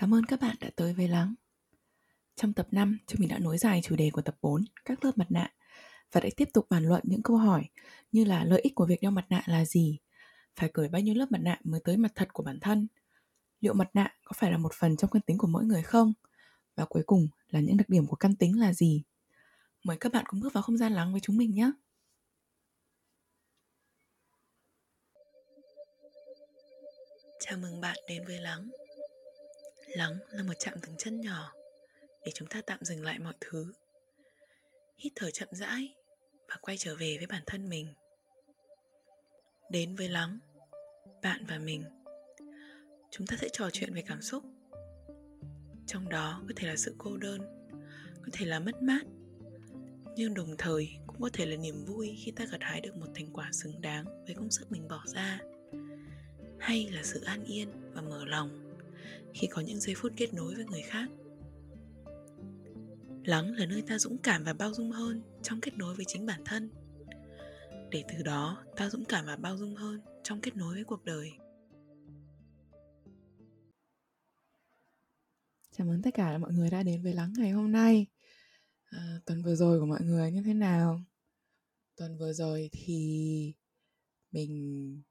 Cảm ơn các bạn đã tới với Lắng. Trong tập 5, chúng mình đã nối dài chủ đề của tập 4, các lớp mặt nạ, và đã tiếp tục bàn luận những câu hỏi như là lợi ích của việc đeo mặt nạ là gì? Phải cởi bao nhiêu lớp mặt nạ mới tới mặt thật của bản thân? Liệu mặt nạ có phải là một phần trong căn tính của mỗi người không? Và cuối cùng là những đặc điểm của căn tính là gì? Mời các bạn cùng bước vào không gian Lắng với chúng mình nhé! Chào mừng bạn đến với Lắng. Lắng là một trạm dừng chân nhỏ để chúng ta tạm dừng lại mọi thứ, hít thở chậm rãi và quay trở về với bản thân mình. Đến với Lắng, bạn và mình, chúng ta sẽ trò chuyện về cảm xúc. Trong đó có thể là sự cô đơn, có thể là mất mát, nhưng đồng thời cũng có thể là niềm vui khi ta gặt hái được một thành quả xứng đáng với công sức mình bỏ ra, hay là sự an yên và mở lòng khi có những giây phút kết nối với người khác. Lắng là nơi ta dũng cảm và bao dung hơn trong kết nối với chính bản thân, để từ đó ta dũng cảm và bao dung hơn trong kết nối với cuộc đời. Chào mừng tất cả mọi người đã đến với Lắng ngày hôm nay. Tuần vừa rồi của mọi người như thế nào? Tuần vừa rồi thì mình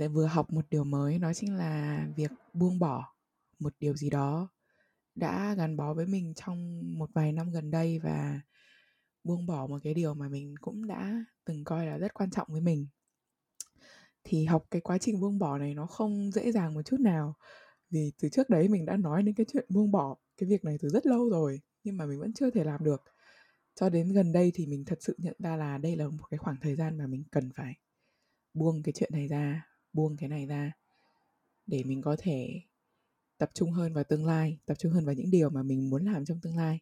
đã vừa học một điều mới, đó chính là việc buông bỏ một điều gì đó đã gắn bó với mình trong một vài năm gần đây, và buông bỏ một cái điều mà mình cũng đã từng coi là rất quan trọng với mình. Thì học cái quá trình buông bỏ này nó không dễ dàng một chút nào, vì từ trước đấy mình đã nói đến cái chuyện buông bỏ, cái việc này từ rất lâu rồi, nhưng mà mình vẫn chưa thể làm được. Cho đến gần đây thì mình thật sự nhận ra là đây là một cái khoảng thời gian mà mình cần phải buông cái chuyện này ra, buông cái này ra, để mình có thể tập trung hơn vào tương lai, tập trung hơn vào những điều mà mình muốn làm trong tương lai.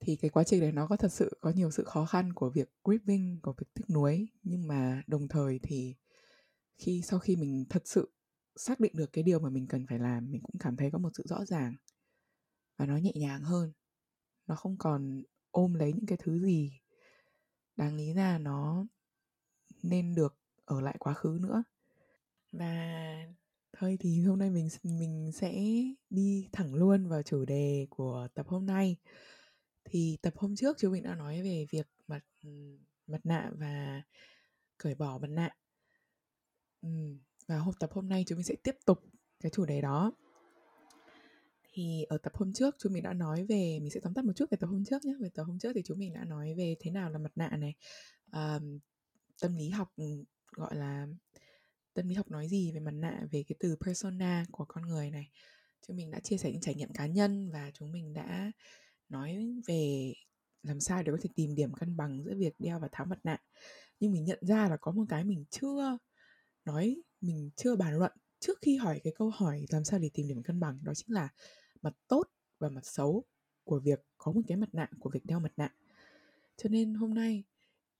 Thì cái quá trình đấy nó có thật sự có nhiều sự khó khăn của việc grieving, của việc tiếc nuối. Nhưng mà đồng thời thì sau khi mình thật sự xác định được cái điều mà mình cần phải làm, mình cũng cảm thấy có một sự rõ ràng, và nó nhẹ nhàng hơn. Nó không còn ôm lấy những cái thứ gì đáng lý ra nó nên được ở lại quá khứ nữa. Và thôi thì hôm nay mình sẽ đi thẳng luôn vào chủ đề của tập hôm nay. Thì tập hôm trước chúng mình đã nói về việc mặt nạ và cởi bỏ mặt nạ. Và tập hôm nay chúng mình sẽ tiếp tục cái chủ đề đó. Thì ở tập hôm trước chúng mình đã nói về, mình sẽ tóm tắt một chút về tập hôm trước nhé. Về tập hôm trước thì chúng mình đã nói về thế nào là mặt nạ này, tâm lý học gọi là tâm lý học nói gì về mặt nạ, về cái từ persona của con người này. Chúng mình đã chia sẻ những trải nghiệm cá nhân, và chúng mình đã nói về làm sao để có thể tìm điểm cân bằng giữa việc đeo và tháo mặt nạ. Nhưng mình nhận ra là có một cái mình chưa bàn luận trước khi hỏi cái câu hỏi làm sao để tìm điểm cân bằng, đó chính là mặt tốt và mặt xấu của việc có một cái mặt nạ, của việc đeo mặt nạ. Cho nên hôm nay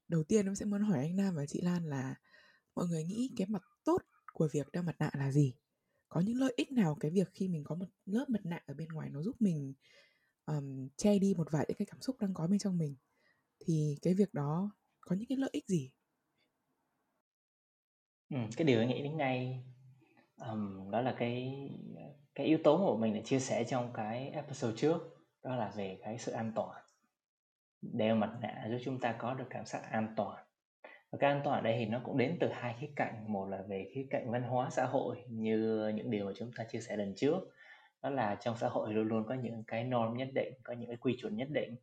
đầu tiên em sẽ muốn hỏi anh Nam và chị Lan là mọi người nghĩ cái mặt tốt của việc đeo mặt nạ là gì? Có những lợi ích nào cái việc khi mình có một lớp mặt nạ ở bên ngoài nó giúp mình che đi một vài những cái cảm xúc đang có bên trong mình? Thì cái việc đó có những cái lợi ích gì? Cái điều em nghĩ đến ngay đó là cái yếu tố mà mình đã chia sẻ trong cái episode trước, đó là về cái sự an toàn. Đeo mặt nạ giúp chúng ta có được cảm giác an toàn. Và cái an toàn ở đây thì nó cũng đến từ hai khía cạnh. Một là về khía cạnh văn hóa xã hội, như những điều mà chúng ta chia sẻ lần trước, đó là trong xã hội luôn luôn có những cái norm nhất định, có những cái quy chuẩn nhất định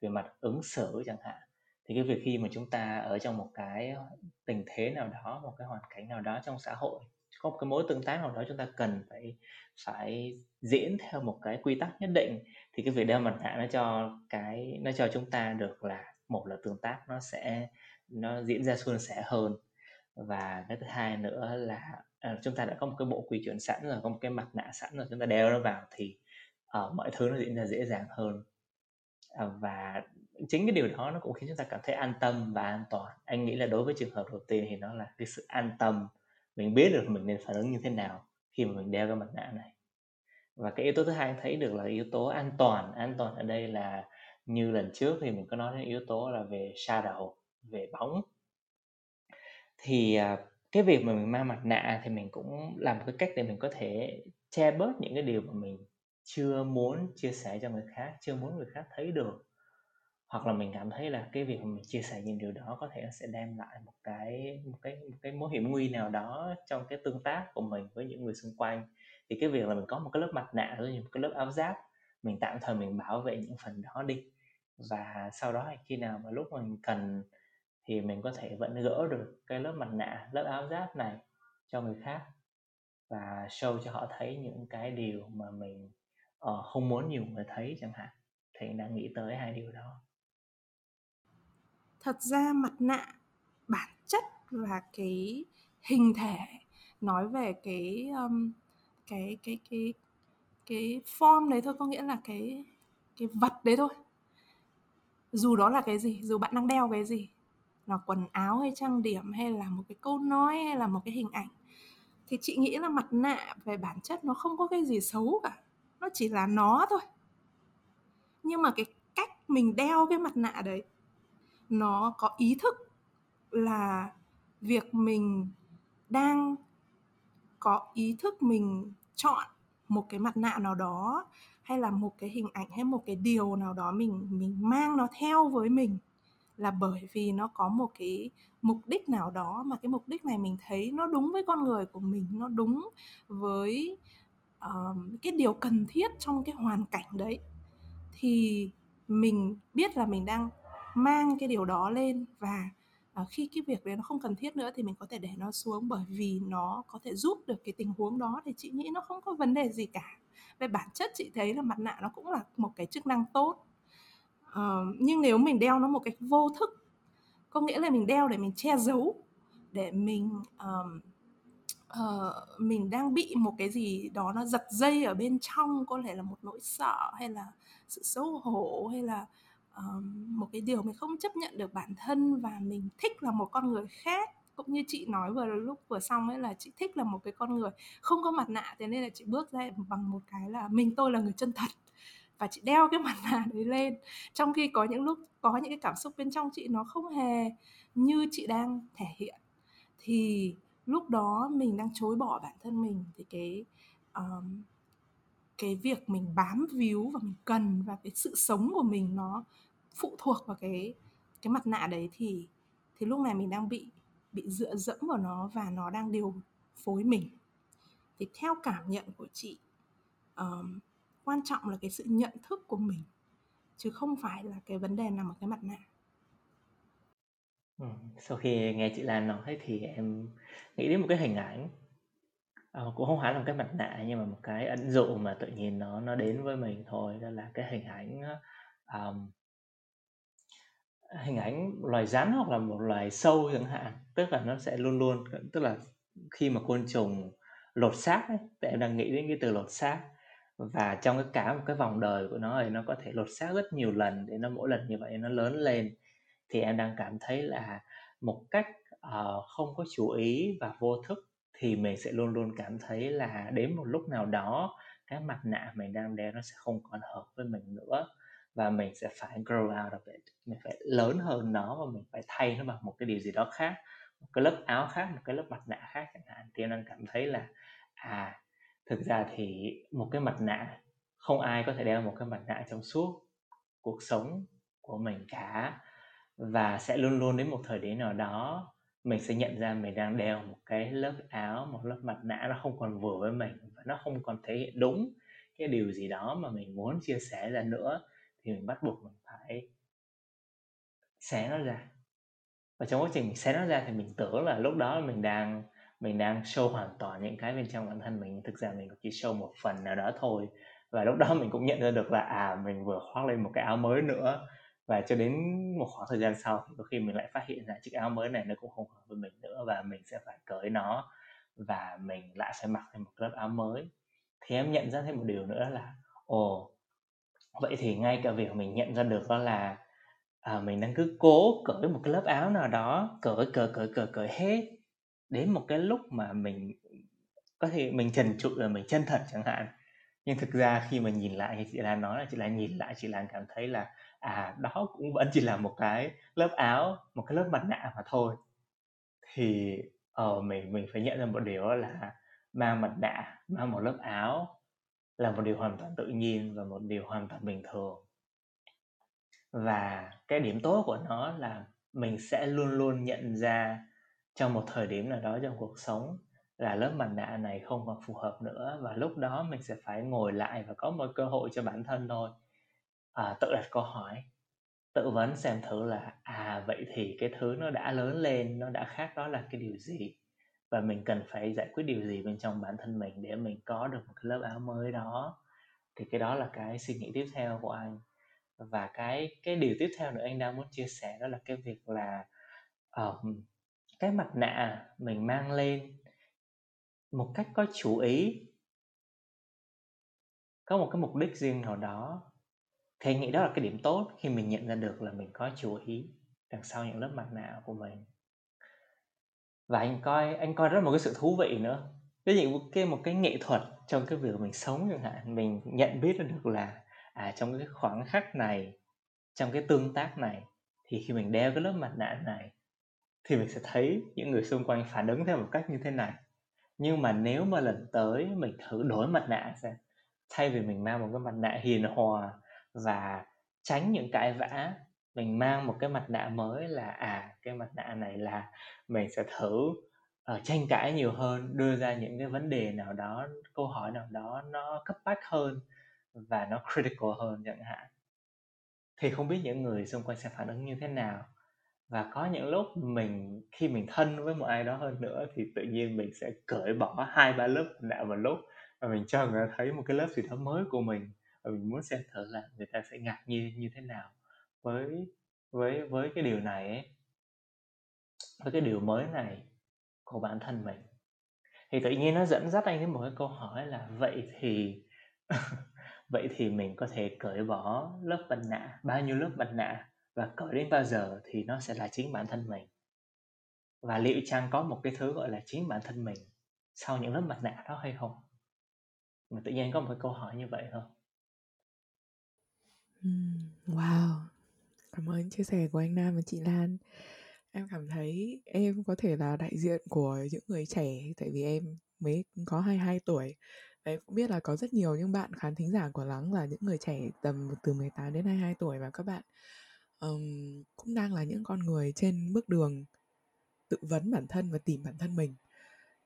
về mặt ứng xử chẳng hạn. Thì cái việc khi mà chúng ta ở trong một cái tình thế nào đó, một cái hoàn cảnh nào đó trong xã hội, có một cái mối tương tác nào đó, chúng ta cần phải diễn theo một cái quy tắc nhất định. Thì cái việc đeo mặt nạ nó cho chúng ta được là, một là tương tác nó diễn ra suôn sẻ hơn, và cái thứ hai nữa là chúng ta đã có một cái bộ quy chuẩn sẵn rồi, có một cái mặt nạ sẵn rồi, chúng ta đeo nó vào thì mọi thứ nó diễn ra dễ dàng hơn. Và chính cái điều đó nó cũng khiến chúng ta cảm thấy an tâm và an toàn. Anh nghĩ là đối với trường hợp đầu tiên thì nó là cái sự an tâm, mình biết được mình nên phản ứng như thế nào khi mà mình đeo cái mặt nạ này. Và cái yếu tố thứ hai anh thấy được là yếu tố an toàn. An toàn ở đây là như lần trước thì mình có nói đến yếu tố là về shadow, về bóng. Thì Cái việc mà mình mang mặt nạ thì mình cũng làm một cái cách để mình có thể che bớt những cái điều mà mình chưa muốn chia sẻ cho người khác, chưa muốn người khác thấy được, hoặc là mình cảm thấy là cái việc mà mình chia sẻ những điều đó có thể sẽ đem lại một cái mối hiểm nguy nào đó trong cái tương tác của mình với những người xung quanh. Thì cái việc là mình có một cái lớp mặt nạ, một cái lớp áo giáp, mình tạm thời mình bảo vệ những phần đó đi, và sau đó khi nào mà lúc mình cần thì mình có thể vẫn gỡ được cái lớp mặt nạ, lớp áo giáp này cho người khác và show cho họ thấy những cái điều mà mình không muốn nhiều người thấy chẳng hạn. Thì mình đang nghĩ tới hai điều đó. Thật ra mặt nạ, bản chất và cái hình thể, nói về cái form đấy thôi, có nghĩa là cái vật đấy thôi. Dù đó là cái gì, dù bạn đang đeo cái gì, là quần áo hay trang điểm hay là một cái câu nói hay là một cái hình ảnh, thì chị nghĩ là mặt nạ về bản chất nó không có cái gì xấu cả, nó chỉ là nó thôi. Nhưng mà cái cách mình đeo cái mặt nạ đấy, nó có ý thức là việc mình đang có ý thức mình chọn một cái mặt nạ nào đó, hay là một cái hình ảnh hay một cái điều nào đó, mình mang nó theo với mình là bởi vì nó có một cái mục đích nào đó, mà cái mục đích này mình thấy nó đúng với con người của mình, nó đúng với cái điều cần thiết trong cái hoàn cảnh đấy, thì mình biết là mình đang mang cái điều đó lên, và khi cái việc đấy nó không cần thiết nữa thì mình có thể để nó xuống, bởi vì nó có thể giúp được cái tình huống đó. Thì chị nghĩ nó không có vấn đề gì cả. Về bản chất chị thấy là mặt nạ nó cũng là một cái chức năng tốt. Nhưng nếu mình đeo nó một cách vô thức, có nghĩa là mình đeo để mình che giấu, để mình đang bị một cái gì đó nó giật dây ở bên trong, có thể là một nỗi sợ hay là sự xấu hổ, hay là một cái điều mình không chấp nhận được bản thân, và mình thích là một con người khác. Cũng như chị nói vừa xong ấy, là chị thích là một cái con người không có mặt nạ, thế nên là chị bước ra bằng một cái là tôi là người chân thật, và chị đeo cái mặt nạ đấy lên, trong khi có những lúc có những cái cảm xúc bên trong chị nó không hề như chị đang thể hiện, thì lúc đó mình đang chối bỏ bản thân mình. Thì cái việc mình bám víu và mình cần, và cái sự sống của mình nó phụ thuộc vào cái mặt nạ đấy, thì lúc này mình đang bị dựa dẫm vào nó, và nó đang điều phối mình. Thì theo cảm nhận của chị, quan trọng là cái sự nhận thức của mình, chứ không phải là cái vấn đề nằm ở cái mặt nạ. Sau khi nghe chị Lan nói thì em nghĩ đến một cái hình ảnh, cũng không hẳn là một cái mặt nạ, nhưng mà một cái ẩn dụ mà tự nhiên nó đến với mình thôi. Đó là cái hình ảnh loài rắn hoặc là một loài sâu chẳng hạn. Tức là nó sẽ luôn tức là khi mà côn trùng lột xác ấy, tại em đang nghĩ đến cái từ lột xác, và trong cả một cái vòng đời của nó thì nó có thể lột xác rất nhiều lần, để nó mỗi lần như vậy nó lớn lên. Thì em đang cảm thấy là một cách không có chú ý và vô thức thì mình sẽ luôn cảm thấy là đến một lúc nào đó cái mặt nạ mình đang đeo nó sẽ không còn hợp với mình nữa, và mình sẽ phải grow out of it, mình phải lớn hơn nó và mình phải thay nó bằng một cái điều gì đó khác, một cái lớp áo khác, một cái lớp mặt nạ khác chẳng hạn. Thì em đang cảm thấy là thực ra thì một cái mặt nạ, không ai có thể đeo một cái mặt nạ trong suốt cuộc sống của mình cả, và sẽ luôn đến một thời điểm nào đó mình sẽ nhận ra mình đang đeo một cái lớp áo, một lớp mặt nạ nó không còn vừa với mình, và nó không còn thể hiện đúng cái điều gì đó mà mình muốn chia sẻ ra nữa, thì mình bắt buộc mình phải xé nó ra. Và trong quá trình mình xé nó ra thì mình tưởng là lúc đó mình đang show hoàn toàn những cái bên trong bản thân mình, thực ra mình chỉ show một phần nào đó thôi. Và lúc đó mình cũng nhận ra được là mình vừa khoác lên một cái áo mới nữa, và cho đến một khoảng thời gian sau thì đôi khi mình lại phát hiện ra chiếc áo mới này nó cũng không hợp với mình nữa, và mình sẽ phải cởi nó và mình lại phải mặc thêm một lớp áo mới. Thì em nhận ra thêm một điều nữa là vậy thì ngay cả việc mình nhận ra được đó là mình đang cứ cố cởi một cái lớp áo nào đó, cởi hết, đến một cái lúc mà mình có thể mình trần trụi rồi mình chân thật chẳng hạn. Nhưng thực ra khi mà nhìn lại, chị Lan nói là chị Lan nhìn lại, chị Lan cảm thấy là đó cũng vẫn chỉ là một cái lớp áo, một cái lớp mặt nạ mà thôi. Thì Mình phải nhận ra một điều là mang mặt nạ, mang một lớp áo là một điều hoàn toàn tự nhiên và một điều hoàn toàn bình thường. Và cái điểm tốt của nó là mình sẽ luôn luôn nhận ra trong một thời điểm nào đó trong cuộc sống là lớp mặt nạ này không còn phù hợp nữa, và lúc đó mình sẽ phải ngồi lại và có một cơ hội cho bản thân thôi, tự đặt câu hỏi, tự vấn xem thử là vậy thì cái thứ nó đã lớn lên, nó đã khác đó là cái điều gì, và mình cần phải giải quyết điều gì bên trong bản thân mình để mình có được một cái lớp áo mới đó. Thì cái đó là cái suy nghĩ tiếp theo của anh. Và cái điều tiếp theo nữa anh đang muốn chia sẻ đó là cái việc là cái mặt nạ mình mang lên một cách có chủ ý, có một cái mục đích riêng nào đó. Thì anh nghĩ đó là cái điểm tốt khi mình nhận ra được là mình có chủ ý đằng sau những lớp mặt nạ của mình. Và anh coi rất một cái sự thú vị nữa. Ví dụ một cái nghệ thuật trong cái việc mình sống chẳng hạn, mình nhận biết được là trong cái khoảng khắc này, trong cái tương tác này, thì khi mình đeo cái lớp mặt nạ này thì mình sẽ thấy những người xung quanh phản ứng theo một cách như thế này. Nhưng mà nếu mà lần tới mình thử đổi mặt nạ ra, thay vì mình mang một cái mặt nạ hiền hòa và tránh những cãi vã, mình mang một cái mặt nạ mới là cái mặt nạ này là mình sẽ thử tranh cãi nhiều hơn, đưa ra những cái vấn đề nào đó, câu hỏi nào đó nó cấp bách hơn và nó critical hơn chẳng hạn. Thì không biết những người xung quanh sẽ phản ứng như thế nào. Và có những lúc khi mình thân với một ai đó hơn nữa thì tự nhiên mình sẽ cởi bỏ 2-3 lớp mặt nạ vào lúc, và mình cho người ta thấy một cái lớp gì đó mới của mình, và mình muốn xem thử là người ta sẽ ngạc nhiên như thế nào với cái điều này ấy, với cái điều mới này của bản thân mình. Thì tự nhiên nó dẫn dắt anh đến một cái câu hỏi là vậy thì mình có thể cởi bỏ lớp mặt nạ, bao nhiêu lớp mặt nạ, và cởi đến bao giờ thì nó sẽ là chính bản thân mình. Và liệu chăng có một cái thứ gọi là chính bản thân mình sau những lớp mặt nạ đó hay không? Mà tự nhiên có một cái câu hỏi như vậy thôi. Wow, cảm ơn chia sẻ của anh Nam và chị Lan. Em cảm thấy em có thể là đại diện của những người trẻ, tại vì em mới có 22 tuổi. Và em cũng biết là có rất nhiều những bạn khán thính giả của Lắng là những người trẻ tầm từ 18 đến 22 tuổi, và các bạn cũng đang là những con người trên bước đường tự vấn bản thân và tìm bản thân mình.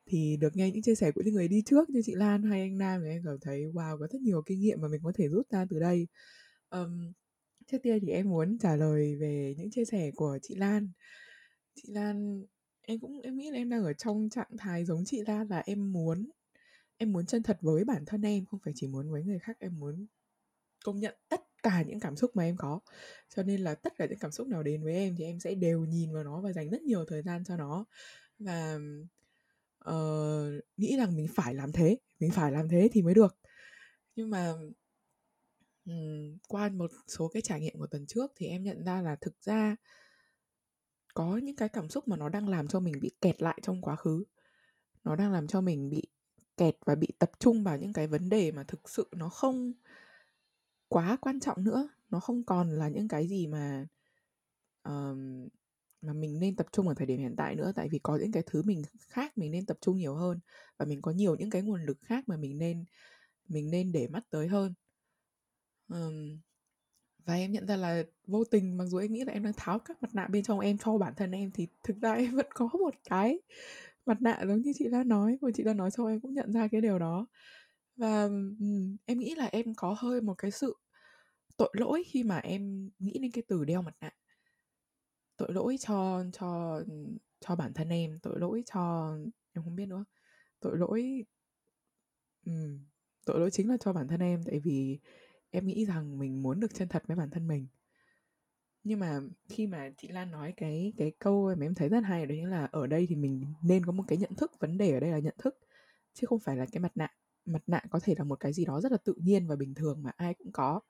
Thì được nghe những chia sẻ của những người đi trước như chị Lan hay anh Nam thì em cảm thấy wow, có rất nhiều kinh nghiệm mà mình có thể rút ra từ đây. Trước tiên thì em muốn trả lời về những chia sẻ của chị Lan. Chị Lan, em nghĩ là em đang ở trong trạng thái giống chị Lan, là em muốn chân thật với bản thân em, không phải chỉ muốn với người khác. Em muốn công nhận tất cả những cảm xúc mà em có, cho nên là tất cả những cảm xúc nào đến với em thì em sẽ đều nhìn vào nó và dành rất nhiều thời gian cho nó. Và nghĩ rằng mình phải làm thế thì mới được. Nhưng mà qua một số cái trải nghiệm của tuần trước thì em nhận ra là thực ra có những cái cảm xúc mà nó đang làm cho mình bị kẹt lại trong quá khứ. Nó đang làm cho mình bị kẹt và bị tập trung vào những cái vấn đề mà thực sự nó không quá quan trọng nữa. Nó không còn là những cái gì mà mình nên tập trung ở thời điểm hiện tại nữa. Tại vì có những cái thứ mình khác mình nên tập trung nhiều hơn, và mình có nhiều những cái nguồn lực khác mà mình nên để mắt tới hơn. Và em nhận ra là vô tình, mặc dù em nghĩ là em đang tháo các mặt nạ bên trong em cho bản thân em, thì thực ra em vẫn có một cái mặt nạ giống như chị đã nói. Và chị đã nói xong em cũng nhận ra cái điều đó. Và em nghĩ là em có hơi một cái sự tội lỗi khi mà em nghĩ đến cái từ đeo mặt nạ. Tội lỗi cho bản thân em, tội lỗi cho em không biết nữa. Tội lỗi chính là cho bản thân em, tại vì em nghĩ rằng mình muốn được chân thật với bản thân mình. Nhưng mà khi mà chị Lan nói cái câu mà em thấy rất hay, đó chính là ở đây thì mình nên có một cái nhận thức. Vấn đề ở đây là nhận thức, chứ không phải là cái mặt nạ. Mặt nạ có thể là một cái gì đó rất là tự nhiên và bình thường mà ai cũng có.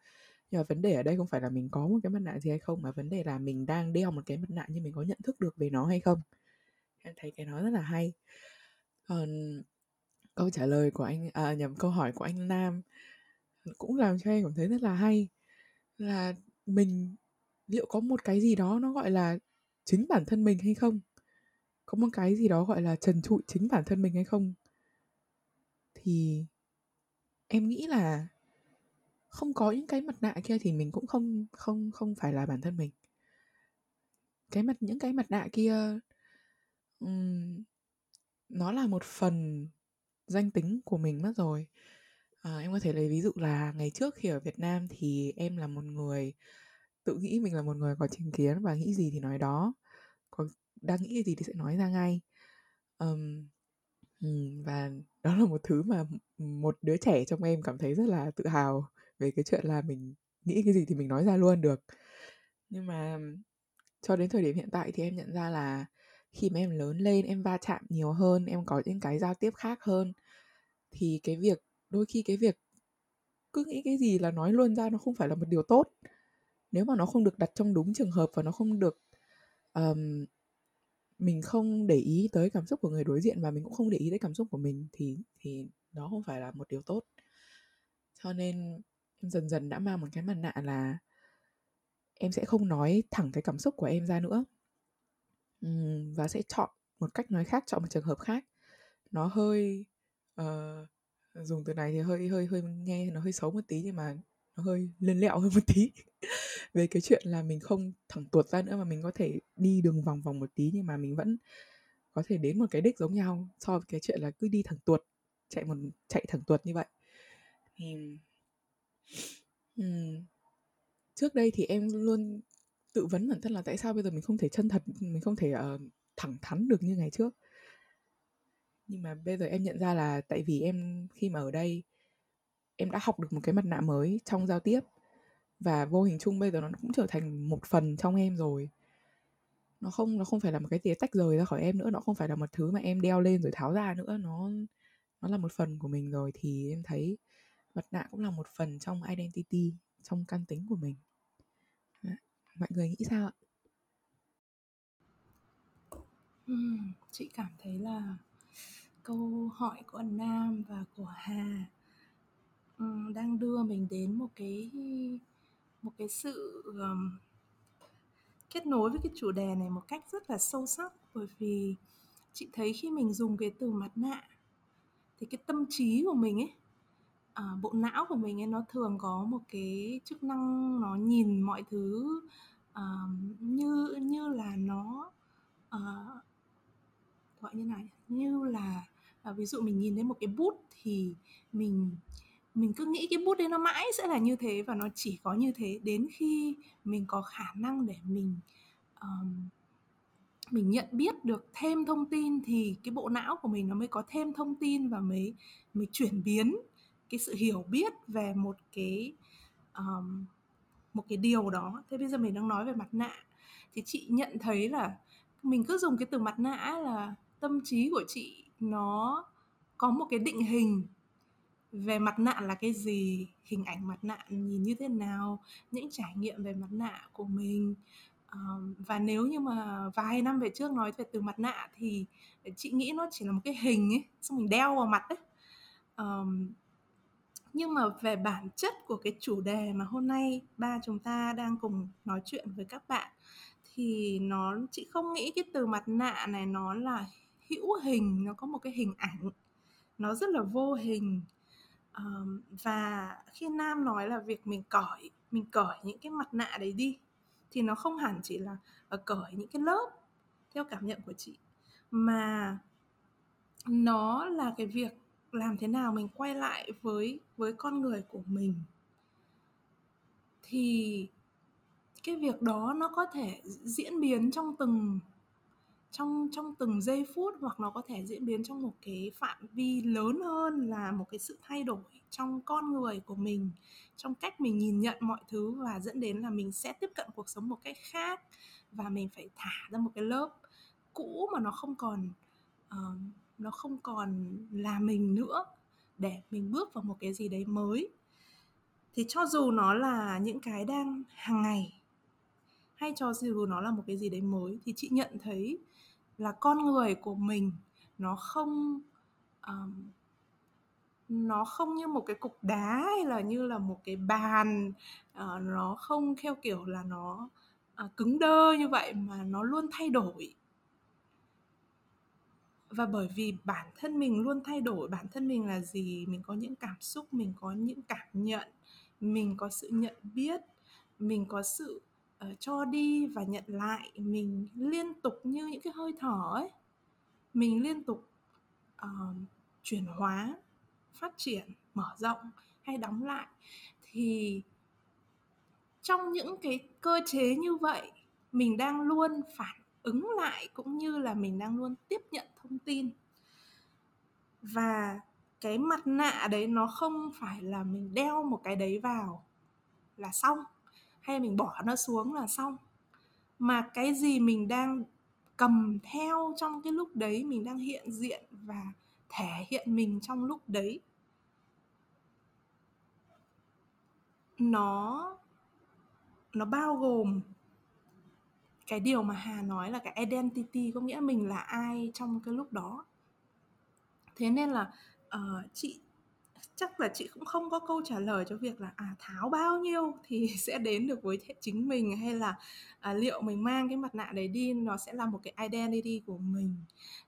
Nhưng mà vấn đề ở đây không phải là mình có một cái mặt nạ gì hay không, mà vấn đề là mình đang đeo một cái mặt nạ nhưng mình có nhận thức được về nó hay không. Em thấy cái nó rất là hay. Còn câu trả lời của anh, câu hỏi của anh Nam cũng làm cho em cảm thấy rất là hay, là mình liệu có một cái gì đó nó gọi là chính bản thân mình hay không. có một cái gì đó gọi là trần trụi chính bản thân mình hay không, thì em nghĩ là không có những cái mặt nạ kia thì mình cũng không phải là bản thân mình. Những cái mặt nạ kia nó là một phần danh tính của mình mất rồi. Em có thể lấy ví dụ là ngày trước khi ở Việt Nam thì em là một người tự nghĩ mình là một người có chính kiến và nghĩ gì thì nói đó, có đang nghĩ gì thì sẽ nói ra ngay. Và đó là một thứ mà một đứa trẻ trong em cảm thấy rất là tự hào về cái chuyện là mình nghĩ cái gì thì mình nói ra luôn được. Nhưng mà cho đến thời điểm hiện tại thì em nhận ra là khi mà em lớn lên, em va chạm nhiều hơn, em có những cái giao tiếp khác hơn, thì cái việc đôi khi cái việc cứ nghĩ cái gì là nói luôn ra nó không phải là một điều tốt nếu mà nó không được đặt trong đúng trường hợp và nó không được mình không để ý tới cảm xúc của người đối diện và mình cũng không để ý tới cảm xúc của mình, thì nó không phải là một điều tốt. Cho nên em dần dần đã mang một cái mặt nạ là em sẽ không nói thẳng cái cảm xúc của em ra nữa, và sẽ chọn một cách nói khác, chọn một trường hợp khác. Nó hơi dùng từ này thì hơi nghe nó hơi xấu một tí, nhưng mà nó hơi lên lẹo hơn một tí về cái chuyện là mình không thẳng tuột ra nữa mà mình có thể đi đường vòng một tí, nhưng mà mình vẫn có thể đến một cái đích giống nhau so với cái chuyện là cứ đi thẳng tuột, chạy thẳng tuột như vậy. Trước đây thì em luôn tự vấn bản thân là tại sao bây giờ mình không thể chân thật, mình không thể thẳng thắn được như ngày trước. Nhưng mà bây giờ em nhận ra là tại vì em khi mà ở đây em đã học được một cái mặt nạ mới trong giao tiếp, và vô hình chung bây giờ nó cũng trở thành một phần trong em rồi. Nó không phải là một cái gì tách rời ra khỏi em nữa, nó không phải là một thứ mà em đeo lên rồi tháo ra nữa, nó là một phần của mình rồi. Thì em thấy mặt nạ cũng là một phần trong identity, trong căn tính của mình. Mọi người nghĩ sao ạ? Chị cảm thấy là câu hỏi của Nam và của Hà đang đưa mình đến một cái sự kết nối với cái chủ đề này một cách rất là sâu sắc. Bởi vì chị thấy khi mình dùng cái từ mặt nạ thì cái tâm trí của mình ấy, bộ não của mình ấy, nó thường có một cái chức năng nó nhìn mọi thứ như là nó gọi như này, như là ví dụ mình nhìn thấy một cái bút thì mình cứ nghĩ cái bút đấy nó mãi sẽ là như thế và nó chỉ có như thế đến khi mình có khả năng để mình nhận biết được thêm thông tin thì cái bộ não của mình nó mới có thêm thông tin và mới chuyển biến cái sự hiểu biết về một cái điều đó. Thế bây giờ mình đang nói về mặt nạ thì chị nhận thấy là mình cứ dùng cái từ mặt nạ là tâm trí của chị nó có một cái định hình về mặt nạ là cái gì, hình ảnh mặt nạ nhìn như thế nào, những trải nghiệm về mặt nạ của mình. Và nếu như mà vài năm về trước nói về từ mặt nạ thì chị nghĩ nó chỉ là một cái hình ấy, xong mình đeo vào mặt ấy. Nhưng mà về bản chất của cái chủ đề mà hôm nay ba chúng ta đang cùng nói chuyện với các bạn thì chị không nghĩ cái từ mặt nạ này nó là hữu hình, nó có một cái hình ảnh, nó rất là vô hình. Và khi Nam nói là việc mình cởi những cái mặt nạ đấy đi thì nó không hẳn chỉ là cởi những cái lớp theo cảm nhận của chị, mà nó là cái việc làm thế nào mình quay lại với con người của mình. Thì cái việc đó nó có thể diễn biến trong từng giây phút, hoặc nó có thể diễn biến trong một cái phạm vi lớn hơn là một cái sự thay đổi trong con người của mình, trong cách mình nhìn nhận mọi thứ, và dẫn đến là mình sẽ tiếp cận cuộc sống một cách khác và mình phải thả ra một cái lớp cũ mà nó không còn là mình nữa để mình bước vào một cái gì đấy mới. Thì cho dù nó là những cái đang hàng ngày hay cho dù nó là một cái gì đấy mới thì chị nhận thấy là con người của mình nó không như một cái cục đá hay là như là một cái bàn, nó không theo kiểu là nó cứng đơ như vậy, mà nó luôn thay đổi. Và bởi vì bản thân mình luôn thay đổi, bản thân mình là gì, mình có những cảm xúc, mình có những cảm nhận, mình có sự nhận biết, mình có sự cho đi và nhận lại. Mình liên tục như những cái hơi thở ấy, mình liên tục chuyển hóa, phát triển, mở rộng hay đóng lại. Thì trong những cái cơ chế như vậy, mình đang luôn phản ứng lại cũng như là mình đang luôn tiếp nhận thông tin. Và cái mặt nạ đấy nó không phải là mình đeo một cái đấy vào là xong, hay mình bỏ nó xuống là xong, mà cái gì mình đang cầm theo trong cái lúc đấy, mình đang hiện diện và thể hiện mình trong lúc đấy, nó bao gồm cái điều mà Hà nói là cái identity, có nghĩa mình là ai trong cái lúc đó. Thế nên là chị chắc là chị cũng không có câu trả lời cho việc là tháo bao nhiêu thì sẽ đến được với chính mình, hay là liệu mình mang cái mặt nạ đấy đi nó sẽ là một cái identity của mình.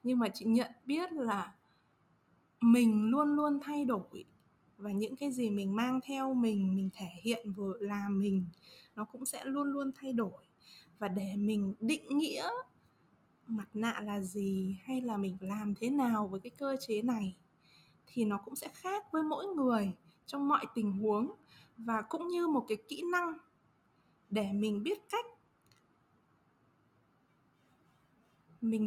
Nhưng mà chị nhận biết là mình luôn luôn thay đổi, và những cái gì mình mang theo mình thể hiện vừa là mình, nó cũng sẽ luôn luôn thay đổi. Và để mình định nghĩa mặt nạ là gì, hay là mình làm thế nào với cái cơ chế này, thì nó cũng sẽ khác với mỗi người trong mọi tình huống. Và cũng như một cái kỹ năng để mình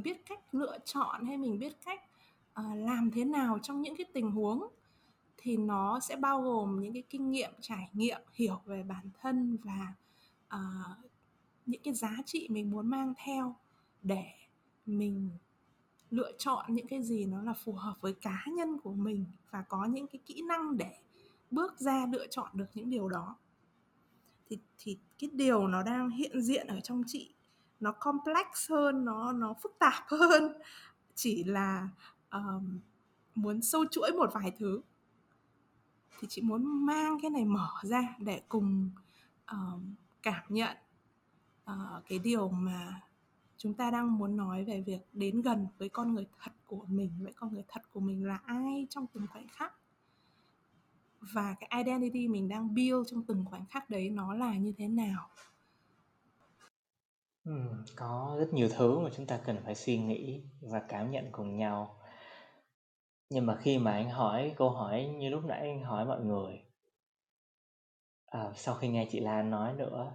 biết cách lựa chọn, hay mình biết cách làm thế nào trong những cái tình huống, thì nó sẽ bao gồm những cái kinh nghiệm, trải nghiệm, hiểu về bản thân và những cái giá trị mình muốn mang theo để mình lựa chọn những cái gì nó là phù hợp với cá nhân của mình, và có những cái kỹ năng để bước ra lựa chọn được những điều đó. Thì cái điều nó đang hiện diện ở trong chị, nó complex hơn, nó phức tạp hơn, chỉ là muốn sâu chuỗi một vài thứ. Thì chị muốn mang cái này mở ra để cùng cảm nhận cái điều mà chúng ta đang muốn nói về việc đến gần với con người thật của mình. Vậy con người thật của mình là ai trong từng khoảnh khắc? Và cái identity mình đang build trong từng khoảnh khắc đấy nó là như thế nào? Có rất nhiều thứ mà chúng ta cần phải suy nghĩ và cảm nhận cùng nhau. Nhưng mà khi mà anh hỏi câu hỏi như lúc nãy anh hỏi mọi người, sau khi nghe chị Lan nói nữa,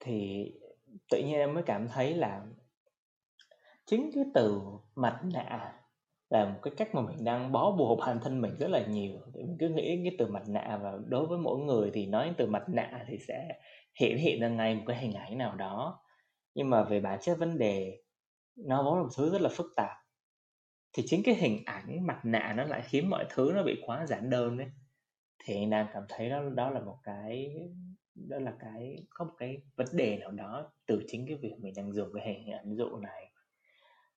thì tự nhiên em mới cảm thấy là chính cái từ mặt nạ là một cái cách mà mình đang bó buộc bản thân mình rất là nhiều. Mình cứ nghĩ cái từ mặt nạ, và đối với mỗi người thì nói từ mặt nạ thì sẽ hiện ra ngay một cái hình ảnh nào đó. Nhưng mà về bản chất vấn đề, nó vốn là một thứ rất là phức tạp. Thì chính cái hình ảnh mặt nạ nó lại khiến mọi thứ nó bị quá giản đơn đấy. Thì anh đang cảm thấy đó là có một cái vấn đề nào đó từ chính cái việc mình đang dùng cái hình ảnh dụ này.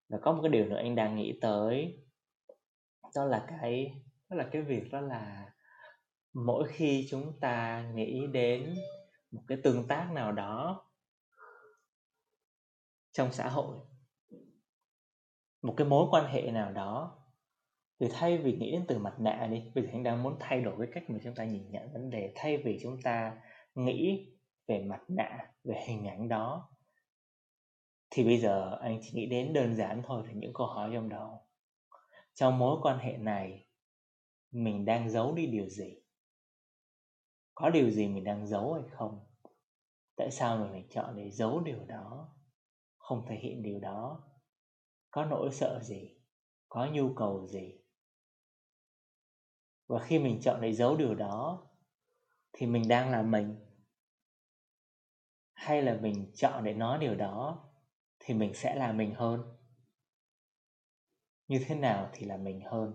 Và có một cái điều nữa anh đang nghĩ tới, đó là mỗi khi chúng ta nghĩ đến một cái tương tác nào đó trong xã hội, một cái mối quan hệ nào đó, thì thay vì nghĩ đến từ mặt nạ đi, vì anh đang muốn thay đổi cái cách mà chúng ta nhìn nhận vấn đề. Thay vì chúng ta nghĩ về mặt nạ, về hình ảnh đó, thì bây giờ anh chỉ nghĩ đến đơn giản thôi là những câu hỏi trong đầu. Trong mối quan hệ này, mình đang giấu đi điều gì? Có điều gì mình đang giấu hay không? Tại sao mình chọn để giấu điều đó, không thể hiện điều đó? Có nỗi sợ gì? Có nhu cầu gì? Và khi mình chọn để giấu điều đó, thì mình đang là mình, hay là mình chọn để nói điều đó thì mình sẽ là mình hơn? Như thế nào thì là mình hơn?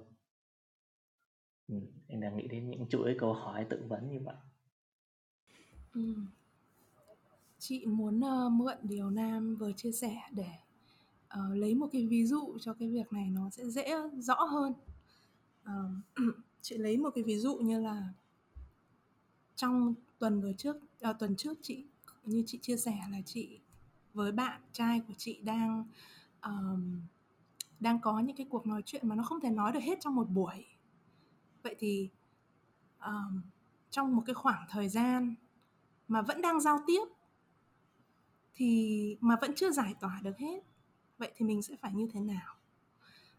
Em đang nghĩ đến những chuỗi câu hỏi tự vấn như vậy. Chị muốn mượn điều Nam vừa chia sẻ để lấy một cái ví dụ cho cái việc này nó sẽ dễ rõ hơn. Chị lấy một cái ví dụ như là trong tuần trước chị, như chị chia sẻ là chị với bạn trai của chị đang đang có những cái cuộc nói chuyện mà nó không thể nói được hết trong một buổi. Vậy thì trong một cái khoảng thời gian mà vẫn đang giao tiếp thì mà vẫn chưa giải tỏa được hết, vậy thì mình sẽ phải như thế nào?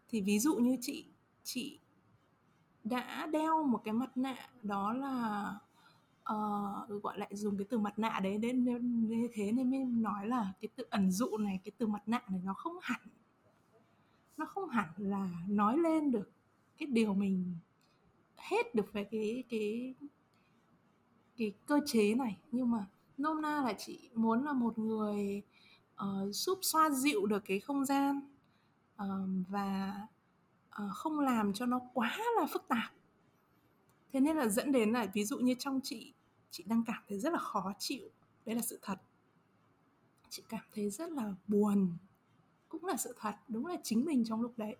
Thì ví dụ như chị đã đeo một cái mặt nạ, đó là gọi lại dùng cái từ mặt nạ đấy, nên thế nên mới nói là cái từ ẩn dụ này, cái từ mặt nạ này nó không hẳn là nói lên được cái điều mình hết được về cái cơ chế này, nhưng mà nôm na là chị muốn là một người giúp xoa dịu được cái không gian và không làm cho nó quá là phức tạp. Thế nên là dẫn đến là ví dụ như trong chị đang cảm thấy rất là khó chịu, đấy là sự thật. Chị cảm thấy rất là buồn, cũng là sự thật, đúng là chính mình trong lúc đấy.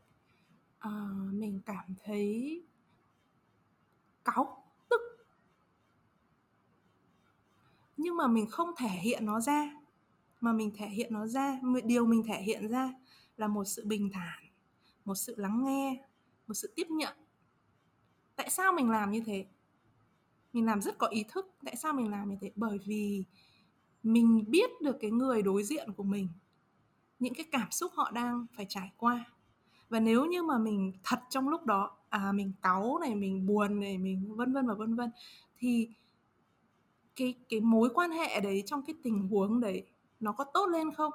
Mình cảm thấy cáu, tức, nhưng mà mình không thể hiện nó ra, mà mình thể hiện nó ra, điều mình thể hiện ra là một sự bình thản, một sự lắng nghe, một sự tiếp nhận. Tại sao mình làm như thế? Mình làm rất có ý thức. Tại sao mình làm như thế? Bởi vì mình biết được cái người đối diện của mình, những cái cảm xúc họ đang phải trải qua. Và nếu như mà mình thật trong lúc đó, mình cáu này, mình buồn này, mình vân vân và vân vân, thì cái mối quan hệ đấy, trong cái tình huống đấy, nó có tốt lên không?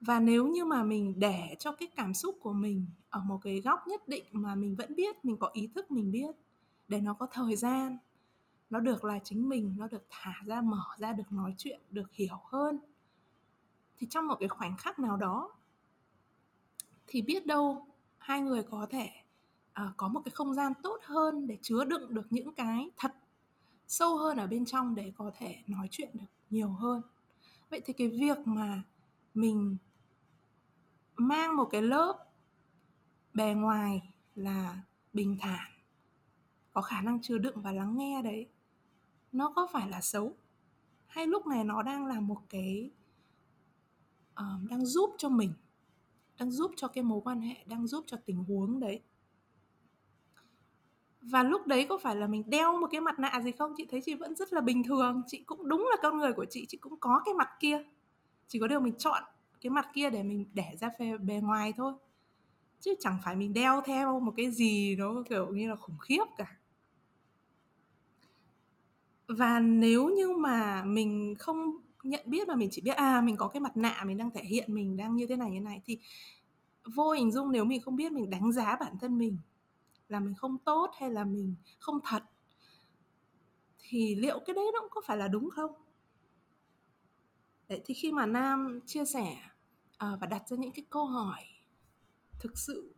Và nếu như mà mình để cho cái cảm xúc của mình ở một cái góc nhất định mà mình vẫn biết, mình có ý thức mình biết, để nó có thời gian, nó được là chính mình, nó được thả ra, mở ra, được nói chuyện, được hiểu hơn, thì trong một cái khoảnh khắc nào đó thì biết đâu hai người có thể có một cái không gian tốt hơn để chứa đựng được những cái thật sâu hơn ở bên trong, để có thể nói chuyện được nhiều hơn. Vậy thì cái việc mà mình mang một cái lớp bề ngoài là bình thản, có khả năng chứa đựng và lắng nghe đấy, nó có phải là xấu? Hay lúc này nó đang là một cái đang giúp cho mình, đang giúp cho cái mối quan hệ, đang giúp cho tình huống đấy. Và lúc đấy có phải là mình đeo một cái mặt nạ gì không? Chị thấy chị vẫn rất là bình thường. Chị cũng đúng là con người của chị cũng có cái mặt kia, chỉ có điều mình chọn cái mặt kia để mình để ra bề ngoài thôi, chứ chẳng phải mình đeo theo một cái gì nó kiểu như là khủng khiếp cả. Và nếu như mà mình không nhận biết mà mình chỉ biết mình có cái mặt nạ, mình đang thể hiện mình đang như thế này, thì vô hình dung nếu mình không biết, mình đánh giá bản thân mình là mình không tốt hay là mình không thật, thì liệu cái đấy nó cũng có phải là đúng không? Đấy, thì khi mà Nam chia sẻ và đặt ra những cái câu hỏi thực sự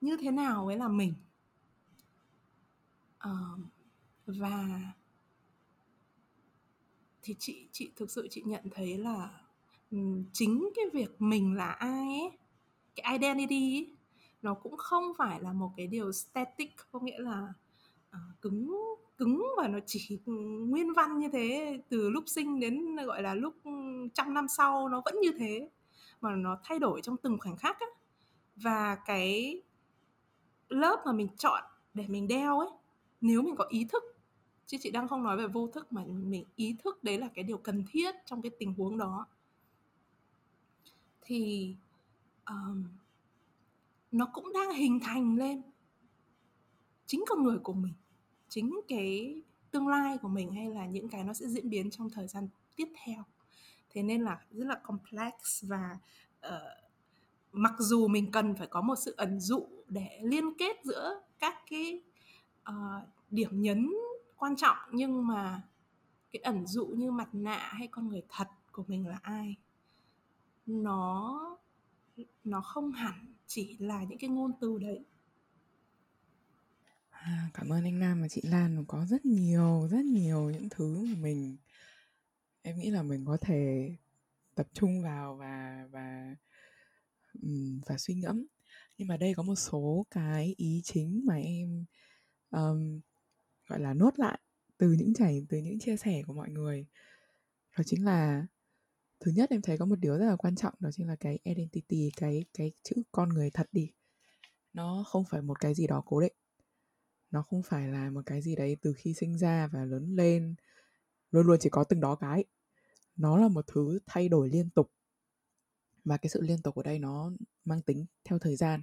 như thế nào ấy là mình, và thì chị thực sự nhận thấy là chính cái việc mình là ai ấy, cái identity ấy, nó cũng không phải là một cái điều static, có nghĩa là cứng và nó chỉ nguyên văn như thế, từ lúc sinh đến gọi là lúc 100 năm sau nó vẫn như thế, mà nó thay đổi trong từng khoảnh khắc á. Và cái lớp mà mình chọn để mình đeo ấy, nếu mình có ý thức, chứ chị đang không nói về vô thức, mà mình ý thức đấy là cái điều cần thiết trong cái tình huống đó, thì nó cũng đang hình thành lên chính con người của mình, chính cái tương lai của mình, hay là những cái nó sẽ diễn biến trong thời gian tiếp theo. Thế nên là rất là complex, và mặc dù mình cần phải có một sự ẩn dụ để liên kết giữa các cái điểm nhấn quan trọng, nhưng mà cái ẩn dụ như mặt nạ hay con người thật của mình là ai, nó không hẳn chỉ là những cái ngôn từ đấy. Cảm ơn anh Nam và chị Lan, có rất nhiều những thứ mà mình, em nghĩ là mình có thể tập trung vào và suy ngẫm. Nhưng mà đây có một số cái ý chính mà em gọi là nốt lại từ những chia sẻ của mọi người. Đó chính là Thứ nhất em thấy có một điều rất là quan trọng, đó chính là cái identity, cái chữ con người thật đi. Nó không phải một cái gì đó cố định. Nó không phải là một cái gì đấy từ khi sinh ra và lớn lên luôn luôn chỉ có từng đó cái. Nó là một thứ thay đổi liên tục. Và cái sự liên tục ở đây nó mang tính theo thời gian.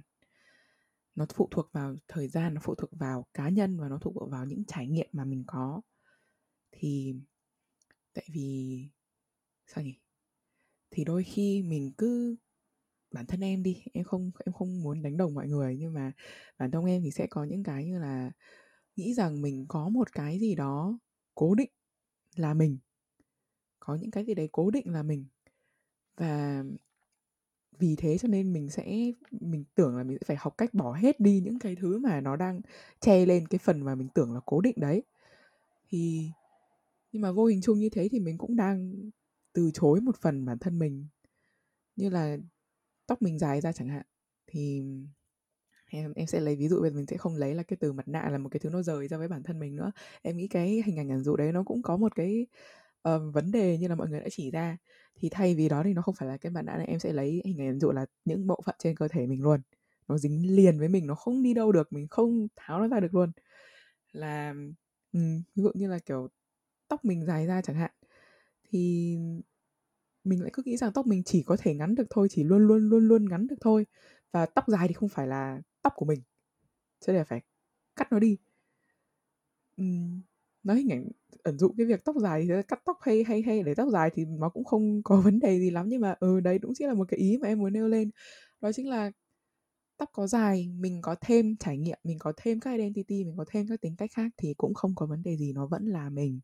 Nó phụ thuộc vào thời gian, nó phụ thuộc vào cá nhân và nó phụ thuộc vào những trải nghiệm mà mình có. Thì tại vì sao nhỉ? Thì đôi khi mình cứ, bản thân em đi, em không muốn đánh đồng mọi người, nhưng mà bản thân em thì sẽ có những cái như là nghĩ rằng mình có một cái gì đó cố định là mình. Có những cái gì đấy cố định là mình. Và vì thế cho nên mình tưởng là mình sẽ phải học cách bỏ hết đi những cái thứ mà nó đang che lên cái phần mà mình tưởng là cố định đấy. Thì nhưng mà vô hình chung như thế thì mình cũng đang từ chối một phần bản thân mình. Như là tóc mình dài ra chẳng hạn. Thì em sẽ lấy ví dụ, bây giờ mình sẽ không lấy là cái từ mặt nạ là một cái thứ nó rời ra với bản thân mình nữa. Em nghĩ cái hình ảnh ẩn dụ đấy nó cũng có một cái vấn đề như là mọi người đã chỉ ra. Thì thay vì đó thì nó không phải là cái mặt nạ này, em sẽ lấy hình ảnh ẩn dụ là những bộ phận trên cơ thể mình luôn. Nó dính liền với mình, nó không đi đâu được, mình không tháo nó ra được luôn. Là ví dụ như là kiểu tóc mình dài ra chẳng hạn. Thì mình lại cứ nghĩ rằng tóc mình chỉ có thể ngắn được thôi, chỉ luôn ngắn được thôi. Và tóc dài thì không phải là tóc của mình, cho nên là phải cắt nó đi. Nó hình ảnh ẩn dụ cái việc tóc dài thì cắt tóc hay để tóc dài thì nó cũng không có vấn đề gì lắm. Nhưng mà đấy cũng chính là một cái ý mà em muốn nêu lên. Đó chính là tóc có dài, mình có thêm trải nghiệm, mình có thêm các identity, mình có thêm các tính cách khác thì cũng không có vấn đề gì, nó vẫn là mình.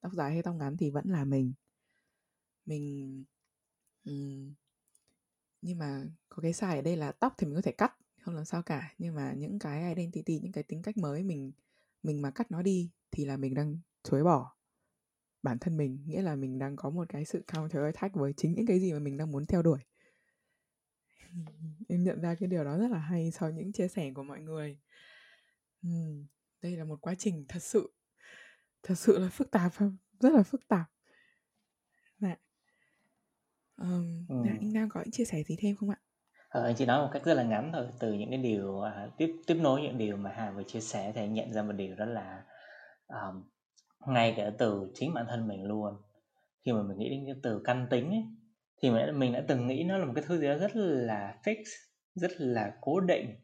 Tóc dài hay tóc ngắn thì vẫn là mình. Nhưng mà có cái sai ở đây là tóc thì mình có thể cắt, không làm sao cả. Nhưng mà những cái identity, những cái tính cách mới mình mà cắt nó đi thì là mình đang chối bỏ bản thân mình. Nghĩa là mình đang có một cái sự counter attack với chính những cái gì mà mình đang muốn theo đuổi. Em nhận ra cái điều đó rất là hay sau những chia sẻ của mọi người. Đây là một quá trình thật sự là phức tạp, rất là phức tạp. Anh đang có những chia sẻ gì thêm không ạ? Anh chỉ nói một cách rất là ngắn thôi. Từ những cái điều tiếp nối những điều mà Hà vừa chia sẻ thì anh nhận ra một điều, đó là ngay cả từ chính bản thân mình luôn. Khi mà mình nghĩ đến cái từ căn tính ấy, thì mình đã từng nghĩ nó là một cái thứ gì đó rất là fix, rất là cố định.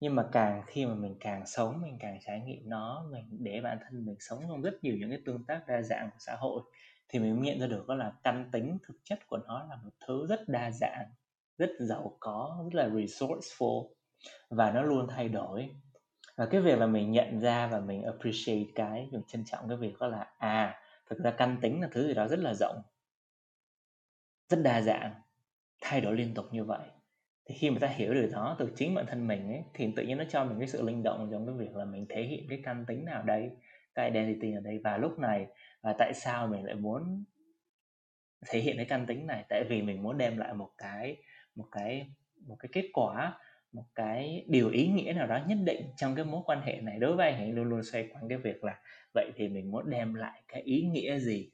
Nhưng mà khi mà mình càng sống, mình càng trải nghiệm nó, mình để bản thân mình sống trong rất nhiều những cái tương tác đa dạng của xã hội, thì mình nhận ra được đó là căn tính thực chất của nó là một thứ rất đa dạng, rất giàu có, rất là resourceful, và nó luôn thay đổi. Và cái việc là mình nhận ra và mình appreciate mình trân trọng cái việc đó là thực ra căn tính là thứ gì đó rất là rộng, rất đa dạng, thay đổi liên tục như vậy. Thì khi mà ta hiểu được nó từ chính bản thân mình ấy, thì tự nhiên nó cho mình cái sự linh động trong cái việc là mình thể hiện cái căn tính nào đây, cái identity ở đây. Và lúc này tại sao mình lại muốn thể hiện cái căn tính này? Tại vì mình muốn đem lại một cái kết quả, một cái điều ý nghĩa nào đó nhất định trong cái mối quan hệ này. Đối với anh luôn luôn xoay quanh cái việc là vậy thì mình muốn đem lại cái ý nghĩa gì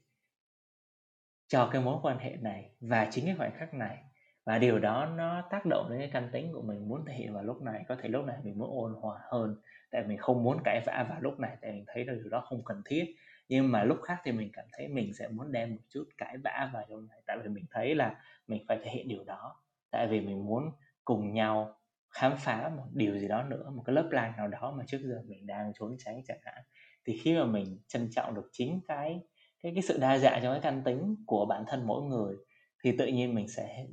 cho cái mối quan hệ này và chính cái khoảnh khắc này. Và điều đó nó tác động đến cái căn tính của mình muốn thể hiện vào lúc này. Có thể lúc này mình muốn ôn hòa hơn, tại mình không muốn cãi vã vào lúc này, tại mình thấy điều đó không cần thiết. Nhưng mà lúc khác thì mình cảm thấy mình sẽ muốn đem một chút cãi vã vào trong này, tại vì mình thấy là mình phải thể hiện điều đó, tại vì mình muốn cùng nhau khám phá một điều gì đó nữa, một cái lớp lang nào đó mà trước giờ mình đang trốn tránh chẳng hạn. Thì khi mà mình trân trọng được chính cái sự đa dạng trong cái căn tính của bản thân mỗi người, thì tự nhiên mình sẽ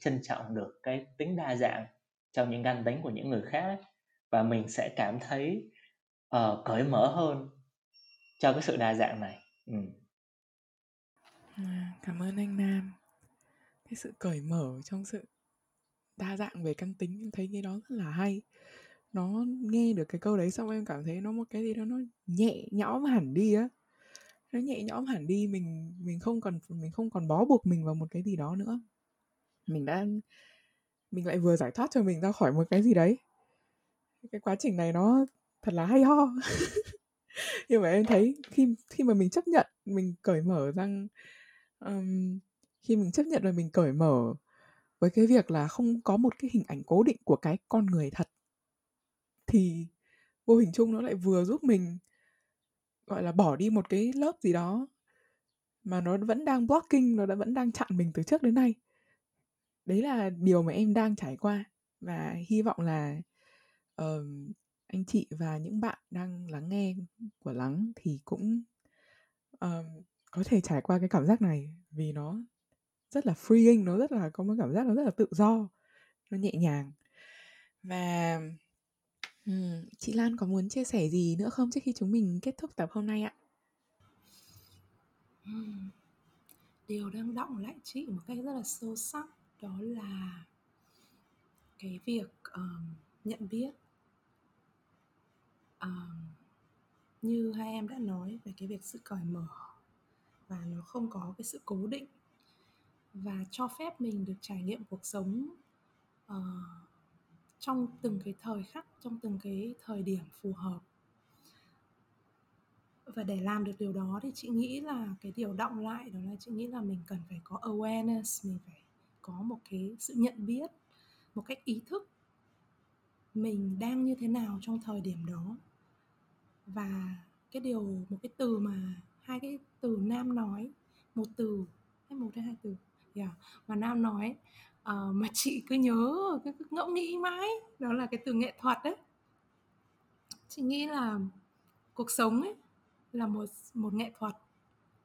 trân trọng được cái tính đa dạng trong những căn tính của những người khác, và mình sẽ cảm thấy cởi mở hơn cho cái sự đa dạng này. Cảm ơn anh Nam. Cái sự cởi mở trong sự đa dạng về căn tính, em thấy cái đó rất là hay. Nó nghe được cái câu đấy xong em cảm thấy nó một cái gì đó nó nhẹ nhõm hẳn đi á. Nó nhẹ nhõm hẳn đi, mình không còn bó buộc mình vào một cái gì đó nữa. Mình lại vừa giải thoát cho mình ra khỏi một cái gì đấy. Cái quá trình này nó thật là hay ho. Nhưng mà em thấy khi mà mình chấp nhận, mình cởi mở rằng khi mình chấp nhận và mình cởi mở với cái việc là không có một cái hình ảnh cố định của cái con người thật, thì vô hình chung nó lại vừa giúp mình gọi là bỏ đi một cái lớp gì đó mà nó vẫn đang blocking, nó vẫn đang chặn mình từ trước đến nay. Đấy là điều mà em đang trải qua, và hy vọng là anh chị và những bạn đang lắng nghe của Lắng thì cũng có thể trải qua cái cảm giác này, vì nó rất là freeing, nó rất là có một cảm giác nó rất là tự do, nó nhẹ nhàng. Và chị Lan có muốn chia sẻ gì nữa không trước khi chúng mình kết thúc tập hôm nay ạ? Điều đang đọng lại chị một cách rất là sâu sắc, đó là cái việc nhận biết. Như hai em đã nói về cái việc sự cởi mở và nó không có cái sự cố định, và cho phép mình được trải nghiệm cuộc sống trong từng cái thời khắc, trong từng cái thời điểm phù hợp. Và để làm được điều đó thì chị nghĩ là cái điều đọng lại đó là chị nghĩ là mình cần phải có awareness, mình phải có một cái sự nhận biết một cách ý thức mình đang như thế nào trong thời điểm đó. Và cái điều, một cái từ mà hai cái từ Nam nói, một từ hay một hay hai từ mà Nam nói mà chị cứ nhớ, cứ ngẫm nghĩ mãi, đó là cái từ nghệ thuật đấy. Chị nghĩ là cuộc sống ấy là một nghệ thuật,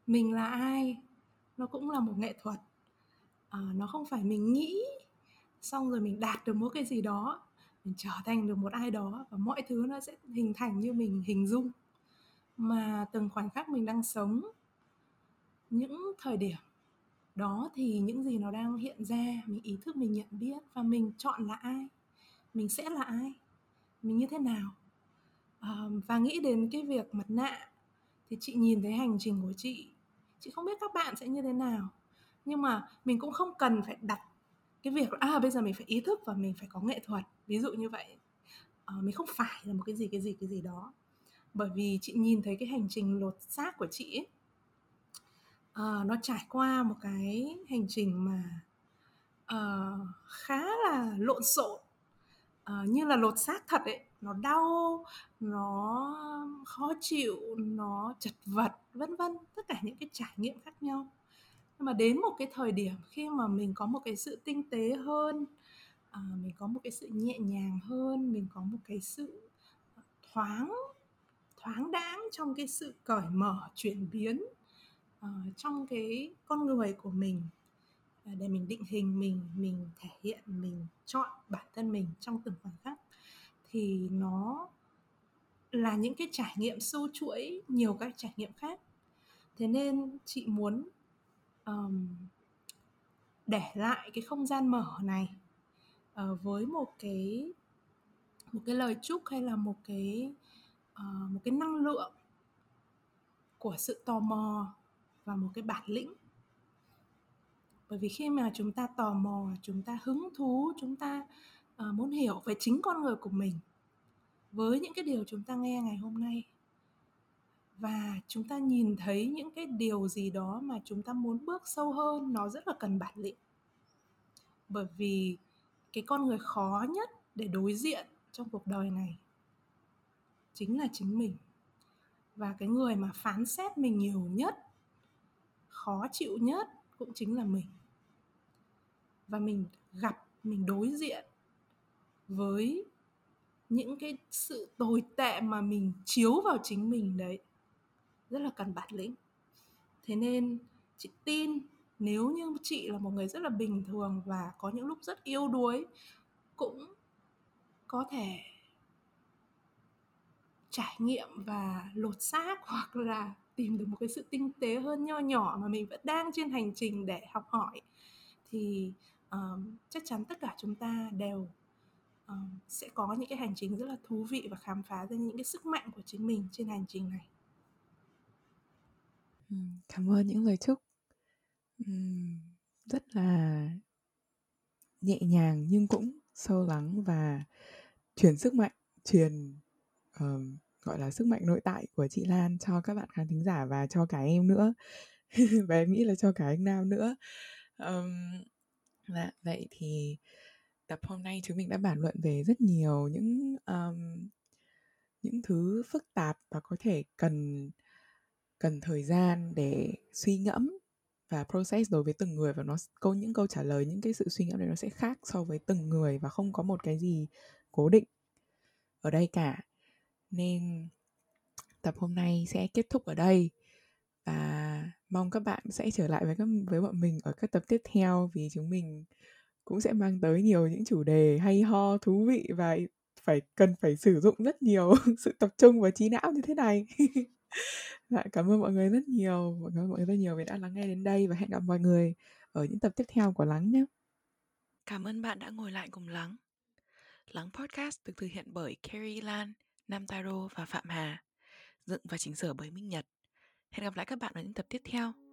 mình là ai nó cũng là một nghệ thuật. Nó không phải mình nghĩ xong rồi mình đạt được một cái gì đó, mình trở thành được một ai đó, và mọi thứ nó sẽ hình thành như mình hình dung, mà từng khoảnh khắc mình đang sống, những thời điểm đó thì những gì nó đang hiện ra, mình ý thức, mình nhận biết, và mình chọn là ai, mình sẽ là ai, mình như thế nào. Và nghĩ đến cái việc mặt nạ thì chị nhìn thấy hành trình của chị không biết các bạn sẽ như thế nào, nhưng mà mình cũng không cần phải đặt cái việc bây giờ mình phải ý thức và mình phải có nghệ thuật, ví dụ như vậy. Mình không phải là một cái gì đó, bởi vì chị nhìn thấy cái hành trình lột xác của chị ấy, nó trải qua một cái hành trình mà khá là lộn xộn, như là lột xác thật ấy. Nó đau, nó khó chịu, nó chật vật, vân vân, tất cả những cái trải nghiệm khác nhau. Nhưng mà đến một cái thời điểm khi mà mình có một cái sự tinh tế hơn, mình có một cái sự nhẹ nhàng hơn, mình có một cái sự thoáng đãng trong cái sự cởi mở, chuyển biến trong cái con người của mình, để mình định hình mình thể hiện, mình chọn bản thân mình trong từng khoảnh khắc, thì nó là những cái trải nghiệm sâu chuỗi nhiều các trải nghiệm khác. Thế nên chị muốn để lại cái không gian mở này với một cái lời chúc, hay là một cái năng lượng của sự tò mò và một cái bản lĩnh. Bởi vì khi mà chúng ta tò mò, chúng ta hứng thú, chúng ta muốn hiểu về chính con người của mình, với những cái điều chúng ta nghe ngày hôm nay, và chúng ta nhìn thấy những cái điều gì đó mà chúng ta muốn bước sâu hơn, nó rất là cần bản lĩnh. Bởi vì cái con người khó nhất để đối diện trong cuộc đời này chính là chính mình. Và cái người mà phán xét mình nhiều nhất, khó chịu nhất cũng chính là mình. Và mình gặp, mình đối diện với những cái sự tồi tệ mà mình chiếu vào chính mình đấy, rất là cần bản lĩnh. Thế nên chị tin nếu như chị là một người rất là bình thường và có những lúc rất yếu đuối, cũng có thể trải nghiệm và lột xác, hoặc là tìm được một cái sự tinh tế hơn nho nhỏ mà mình vẫn đang trên hành trình để học hỏi, thì chắc chắn tất cả chúng ta đều sẽ có những cái hành trình rất là thú vị và khám phá ra những cái sức mạnh của chính mình trên hành trình này. Cảm ơn những lời chúc rất là nhẹ nhàng nhưng cũng sâu lắng, và truyền sức mạnh, truyền gọi là sức mạnh nội tại của chị Lan cho các bạn khán thính giả, và cho cả em nữa và em nghĩ là cho cả anh Nam nữa. Vậy thì tập hôm nay chúng mình đã bàn luận về rất nhiều những thứ phức tạp và có thể cần thời gian để suy ngẫm và process đối với từng người, và những câu trả lời, những cái sự suy ngẫm này nó sẽ khác so với từng người và không có một cái gì cố định ở đây cả. Nên tập hôm nay sẽ kết thúc ở đây và mong các bạn sẽ trở lại với bọn mình ở các tập tiếp theo, vì chúng mình cũng sẽ mang tới nhiều những chủ đề hay ho, thú vị và cần phải sử dụng rất nhiều sự tập trung và trí não như thế này. Cảm ơn mọi người rất nhiều. Vì đã lắng nghe đến đây và hẹn gặp mọi người ở những tập tiếp theo của Lắng nhé. Cảm ơn bạn đã ngồi lại cùng Lắng. Lắng Podcast được thực hiện bởi Carrie Lan, Nam Taro và Phạm Hà, dựng và chỉnh sửa bởi Minh Nhật. Hẹn gặp lại các bạn ở những tập tiếp theo.